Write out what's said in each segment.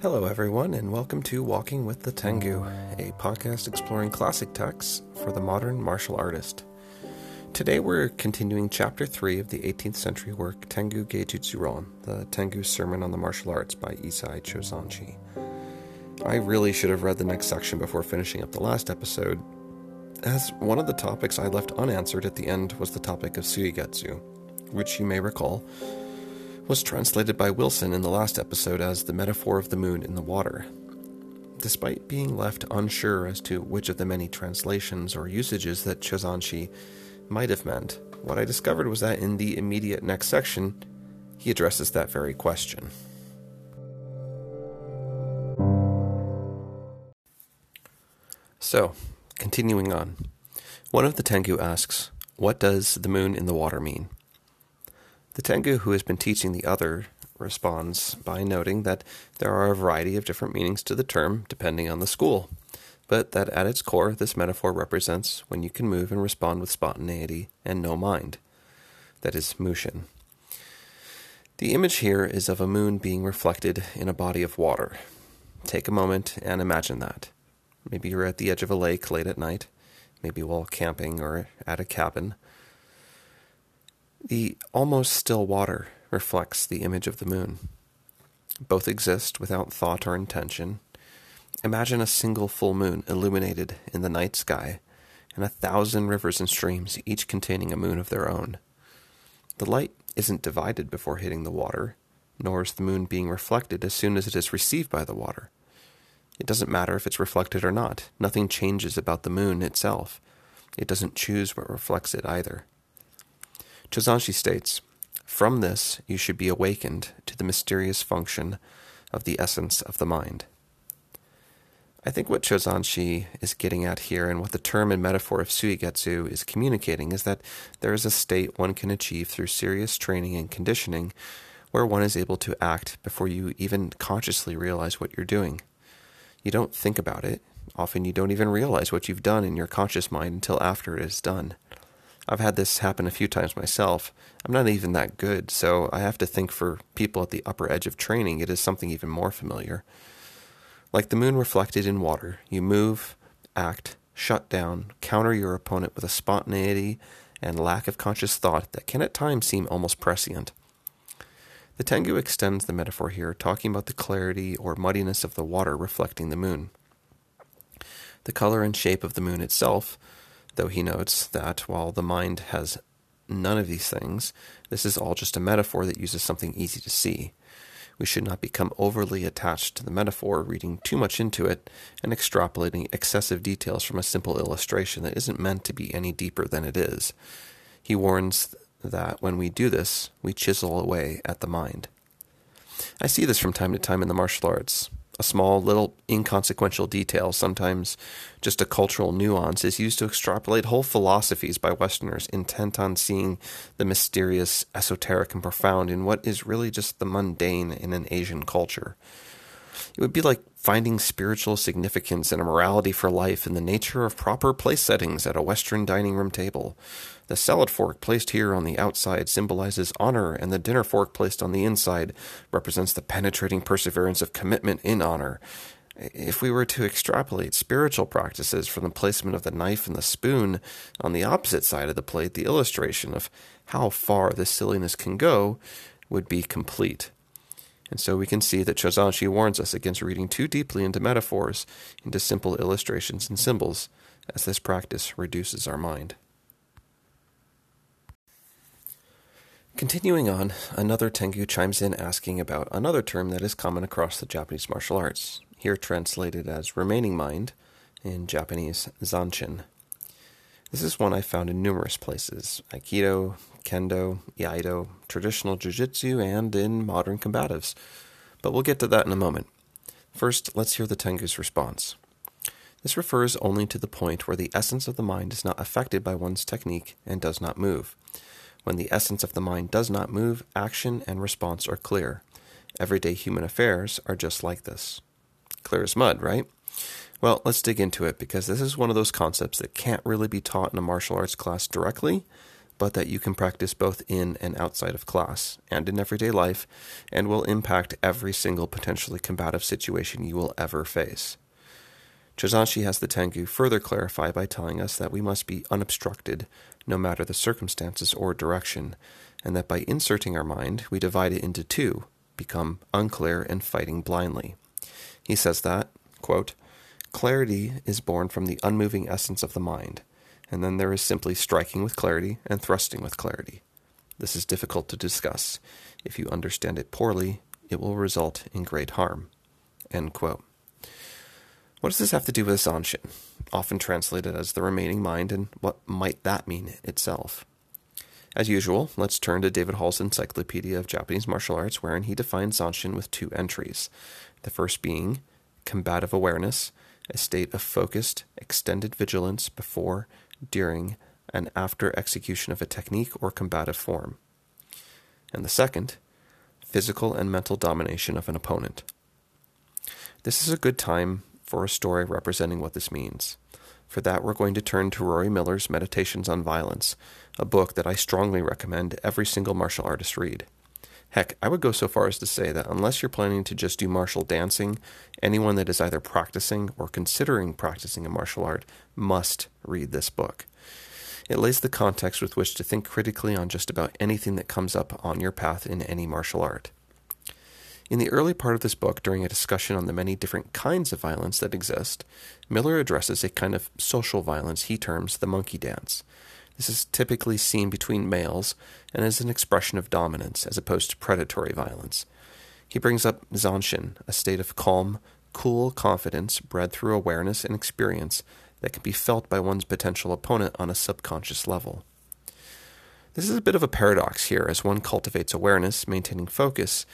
Hello everyone and welcome to Walking with the Tengu, a podcast exploring classic texts for the modern martial artist. Today we're continuing Chapter 3 of the 18th century work Tengu Geijutsu Ron, the Tengu Sermon on the Martial Arts by Isai Chozanchi. I really should have read the next section before finishing up the last episode, as one of the topics I left unanswered at the end was the topic of Suigetsu, which you may recall was translated by Wilson in the last episode as the metaphor of the moon in the water. Despite being left unsure as to which of the many translations or usages that Chozanshi might have meant, what I discovered was that in the immediate next section, he addresses that very question. So, continuing on, one of the Tengu asks, "What does the moon in the water mean?" The Tengu who has been teaching the other responds by noting that there are a variety of different meanings to the term depending on the school, but that at its core this metaphor represents when you can move and respond with spontaneity and no mind. That is mushin. The image here is of a moon being reflected in a body of water. Take a moment and imagine that. Maybe you're at the edge of a lake late at night, maybe while camping or at a cabin. The almost still water reflects the image of the moon. Both exist without thought or intention. Imagine a single full moon illuminated in the night sky, and 1,000 rivers and streams, each containing a moon of their own. The light isn't divided before hitting the water, nor is the moon being reflected as soon as it is received by the water. It doesn't matter if it's reflected or not. Nothing changes about the moon itself. It doesn't choose what reflects it either. Chozanshi states, "From this you should be awakened to the mysterious function of the essence of the mind." I think what Chozanshi is getting at here and what the term and metaphor of Suigetsu is communicating is that there is a state one can achieve through serious training and conditioning where one is able to act before you even consciously realize what you're doing. You don't think about it. Often you don't even realize what you've done in your conscious mind until after it is done. I've had this happen a few times myself. I'm not even that good, so I have to think for people at the upper edge of training, it is something even more familiar. Like the moon reflected in water, you move, act, shut down, counter your opponent with a spontaneity and lack of conscious thought that can at times seem almost prescient. The Tengu extends the metaphor here, talking about the clarity or muddiness of the water reflecting the moon. The color and shape of the moon itself, though he notes that while the mind has none of these things, this is all just a metaphor that uses something easy to see. We should not become overly attached to the metaphor, reading too much into it, and extrapolating excessive details from a simple illustration that isn't meant to be any deeper than it is. He warns that when we do this, we chisel away at the mind. I see this from time to time in the martial arts. A small, little, inconsequential detail, sometimes just a cultural nuance, is used to extrapolate whole philosophies by Westerners intent on seeing the mysterious, esoteric, and profound in what is really just the mundane in an Asian culture. It would be like finding spiritual significance and a morality for life in the nature of proper place settings at a Western dining room table. The salad fork placed here on the outside symbolizes honor, and the dinner fork placed on the inside represents the penetrating perseverance of commitment in honor. If we were to extrapolate spiritual practices from the placement of the knife and the spoon on the opposite side of the plate, the illustration of how far this silliness can go would be complete. And so we can see that Chozanshi warns us against reading too deeply into metaphors, into simple illustrations and symbols, as this practice reduces our mind. Continuing on, another Tengu chimes in asking about another term that is common across the Japanese martial arts, here translated as remaining mind, in Japanese, zanshin. This is one I found in numerous places, Aikido, Kendo, Iaido, traditional Jiu-Jitsu, and in modern combatives. But we'll get to that in a moment. First, let's hear the Tengu's response. This refers only to the point where the essence of the mind is not affected by one's technique and does not move. When the essence of the mind does not move, action and response are clear. Everyday human affairs are just like this. Clear as mud, right? Well, let's dig into it, because this is one of those concepts that can't really be taught in a martial arts class directly, but that you can practice both in and outside of class and in everyday life, and will impact every single potentially combative situation you will ever face. Chozanshi has the Tengu further clarify by telling us that we must be unobstructed, no matter the circumstances or direction, and that by inserting our mind, we divide it into two, become unclear and fighting blindly. He says that, quote, "Clarity is born from the unmoving essence of the mind, and then there is simply striking with clarity and thrusting with clarity. This is difficult to discuss. If you understand it poorly, it will result in great harm." End quote. What does this have to do with zanshin, often translated as the remaining mind, and what might that mean itself? As usual, let's turn to David Hall's Encyclopedia of Japanese Martial Arts, wherein he defines zanshin with two entries, the first being combative awareness, a state of focused, extended vigilance before, during, and after execution of a technique or combative form, and the second, physical and mental domination of an opponent. This is a good time for a story representing what this means. For that, we're going to turn to Rory Miller's Meditations on Violence, a book that I strongly recommend every single martial artist read. Heck, I would go so far as to say that unless you're planning to just do martial dancing, anyone that is either practicing or considering practicing a martial art must read this book. It lays the context with which to think critically on just about anything that comes up on your path in any martial art. In the early part of this book, during a discussion on the many different kinds of violence that exist, Miller addresses a kind of social violence he terms the monkey dance. This is typically seen between males and is an expression of dominance as opposed to predatory violence. He brings up zanshin, a state of calm, cool confidence bred through awareness and experience that can be felt by one's potential opponent on a subconscious level. This is a bit of a paradox here, as one cultivates awareness, maintaining focus,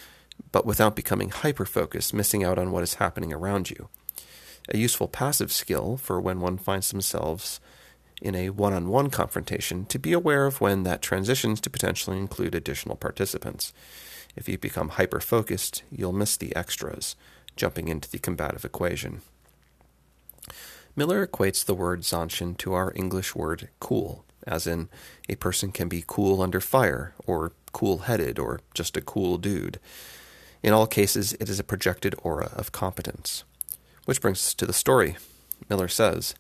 but without becoming hyper-focused, missing out on what is happening around you. A useful passive skill for when one finds themselves in a one-on-one confrontation, to be aware of when that transitions to potentially include additional participants. If you become hyper-focused, you'll miss the extras, jumping into the combative equation. Miller equates the word zanshin to our English word cool, as in a person can be cool under fire, or cool-headed, or just a cool dude. In all cases, it is a projected aura of competence. Which brings us to the story. Miller says,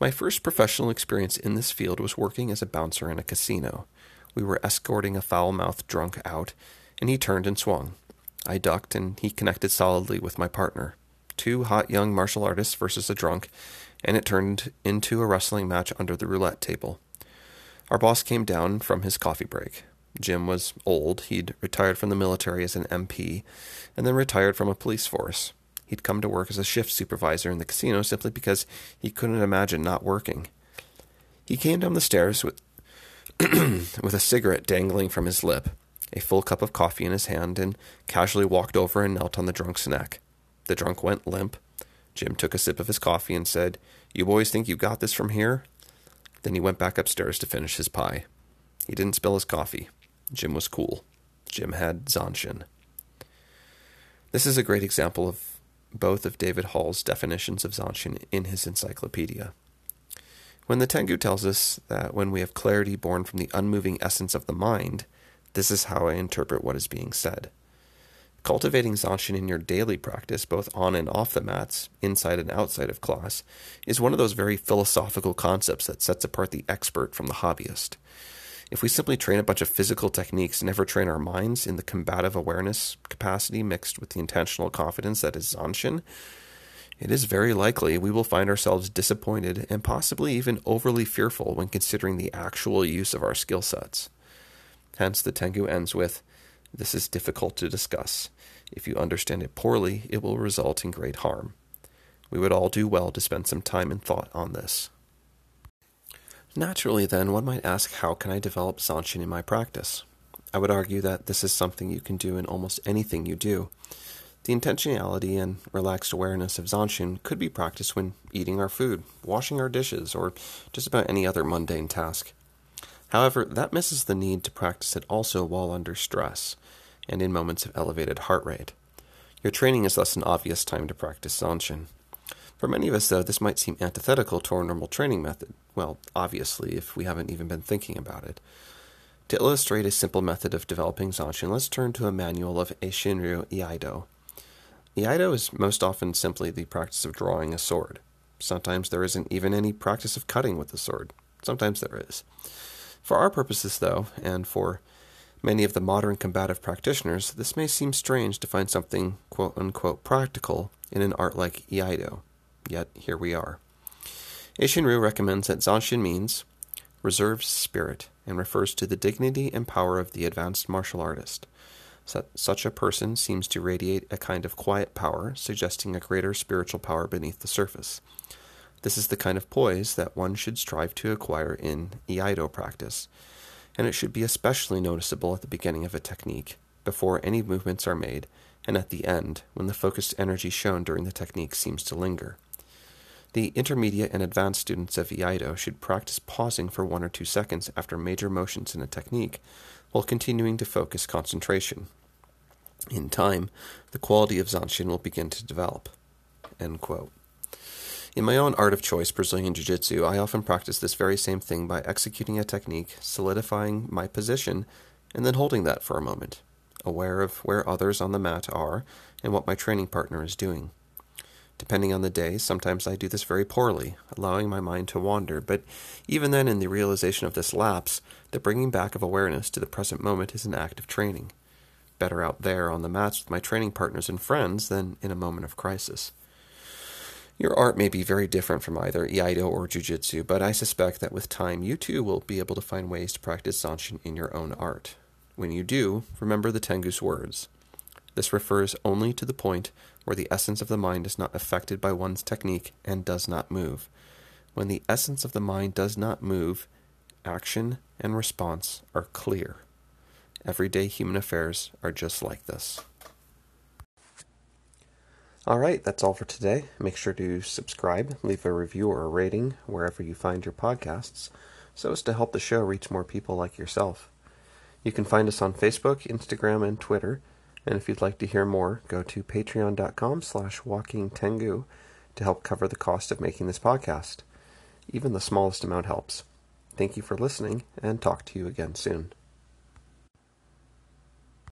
"My first professional experience in this field was working as a bouncer in a casino. We were escorting a foul-mouthed drunk out, and he turned and swung. I ducked, and he connected solidly with my partner. Two hot young martial artists versus a drunk, and it turned into a wrestling match under the roulette table. Our boss came down from his coffee break. Jim was old. He'd retired from the military as an MP, and then retired from a police force. He'd come to work as a shift supervisor in the casino simply because he couldn't imagine not working. He came down the stairs with a cigarette dangling from his lip, a full cup of coffee in his hand, and casually walked over and knelt on the drunk's neck. The drunk went limp. Jim took a sip of his coffee and said, 'You boys think you got this from here?' Then he went back upstairs to finish his pie. He didn't spill his coffee. Jim was cool. Jim had zanshin." This is a great example of both of David Hall's definitions of zanshin in his encyclopedia. When the Tengu tells us that when we have clarity born from the unmoving essence of the mind, this is how I interpret what is being said. Cultivating zanshin in your daily practice, both on and off the mats, inside and outside of class, is one of those very philosophical concepts that sets apart the expert from the hobbyist. If we simply train a bunch of physical techniques and never train our minds in the combative awareness capacity mixed with the intentional confidence that is zanshin, it is very likely we will find ourselves disappointed and possibly even overly fearful when considering the actual use of our skill sets. Hence, the Tengu ends with, "This is difficult to discuss. If you understand it poorly, it will result in great harm." We would all do well to spend some time and thought on this. Naturally, then, one might ask, how can I develop zanshin in my practice? I would argue that this is something you can do in almost anything you do. The intentionality and relaxed awareness of zanshin could be practiced when eating our food, washing our dishes, or just about any other mundane task. However, that misses the need to practice it also while under stress and in moments of elevated heart rate. Your training is thus an obvious time to practice zanshin. For many of us, though, this might seem antithetical to our normal training method. Well, obviously, if we haven't even been thinking about it. To illustrate a simple method of developing zanshin, let's turn to a manual of Eishinryu Iaido. Iaido is most often simply the practice of drawing a sword. Sometimes there isn't even any practice of cutting with the sword. Sometimes there is. For our purposes, though, and for many of the modern combative practitioners, this may seem strange to find something quote-unquote practical in an art like Iaido. Yet, here we are. Eishinryu recommends that zanshin means reserved spirit and refers to the dignity and power of the advanced martial artist. Such a person seems to radiate a kind of quiet power, suggesting a greater spiritual power beneath the surface. This is the kind of poise that one should strive to acquire in Iaido practice, and it should be especially noticeable at the beginning of a technique, before any movements are made, and at the end, when the focused energy shown during the technique seems to linger. The intermediate and advanced students of Iaido should practice pausing for 1 or 2 seconds after major motions in a technique, while continuing to focus concentration. In time, the quality of zanshin will begin to develop." End quote. In my own art of choice, Brazilian Jiu-Jitsu, I often practice this very same thing by executing a technique, solidifying my position, and then holding that for a moment, aware of where others on the mat are and what my training partner is doing. Depending on the day, sometimes I do this very poorly, allowing my mind to wander, but even then, in the realization of this lapse, the bringing back of awareness to the present moment is an act of training. Better out there on the mats with my training partners and friends than in a moment of crisis. Your art may be very different from either Iaido or Jiu-Jitsu, but I suspect that with time you too will be able to find ways to practice zanshin in your own art. When you do, remember the Tengu's words. This refers only to the point where the essence of the mind is not affected by one's technique and does not move. When the essence of the mind does not move, action and response are clear. Everyday human affairs are just like this. All right, that's all for today. Make sure to subscribe, leave a review or a rating wherever you find your podcasts, so as to help the show reach more people like yourself. You can find us on Facebook, Instagram, and Twitter, and if you'd like to hear more, go to patreon.com/walkingtengu to help cover the cost of making this podcast. Even the smallest amount helps. Thank you for listening, and talk to you again soon.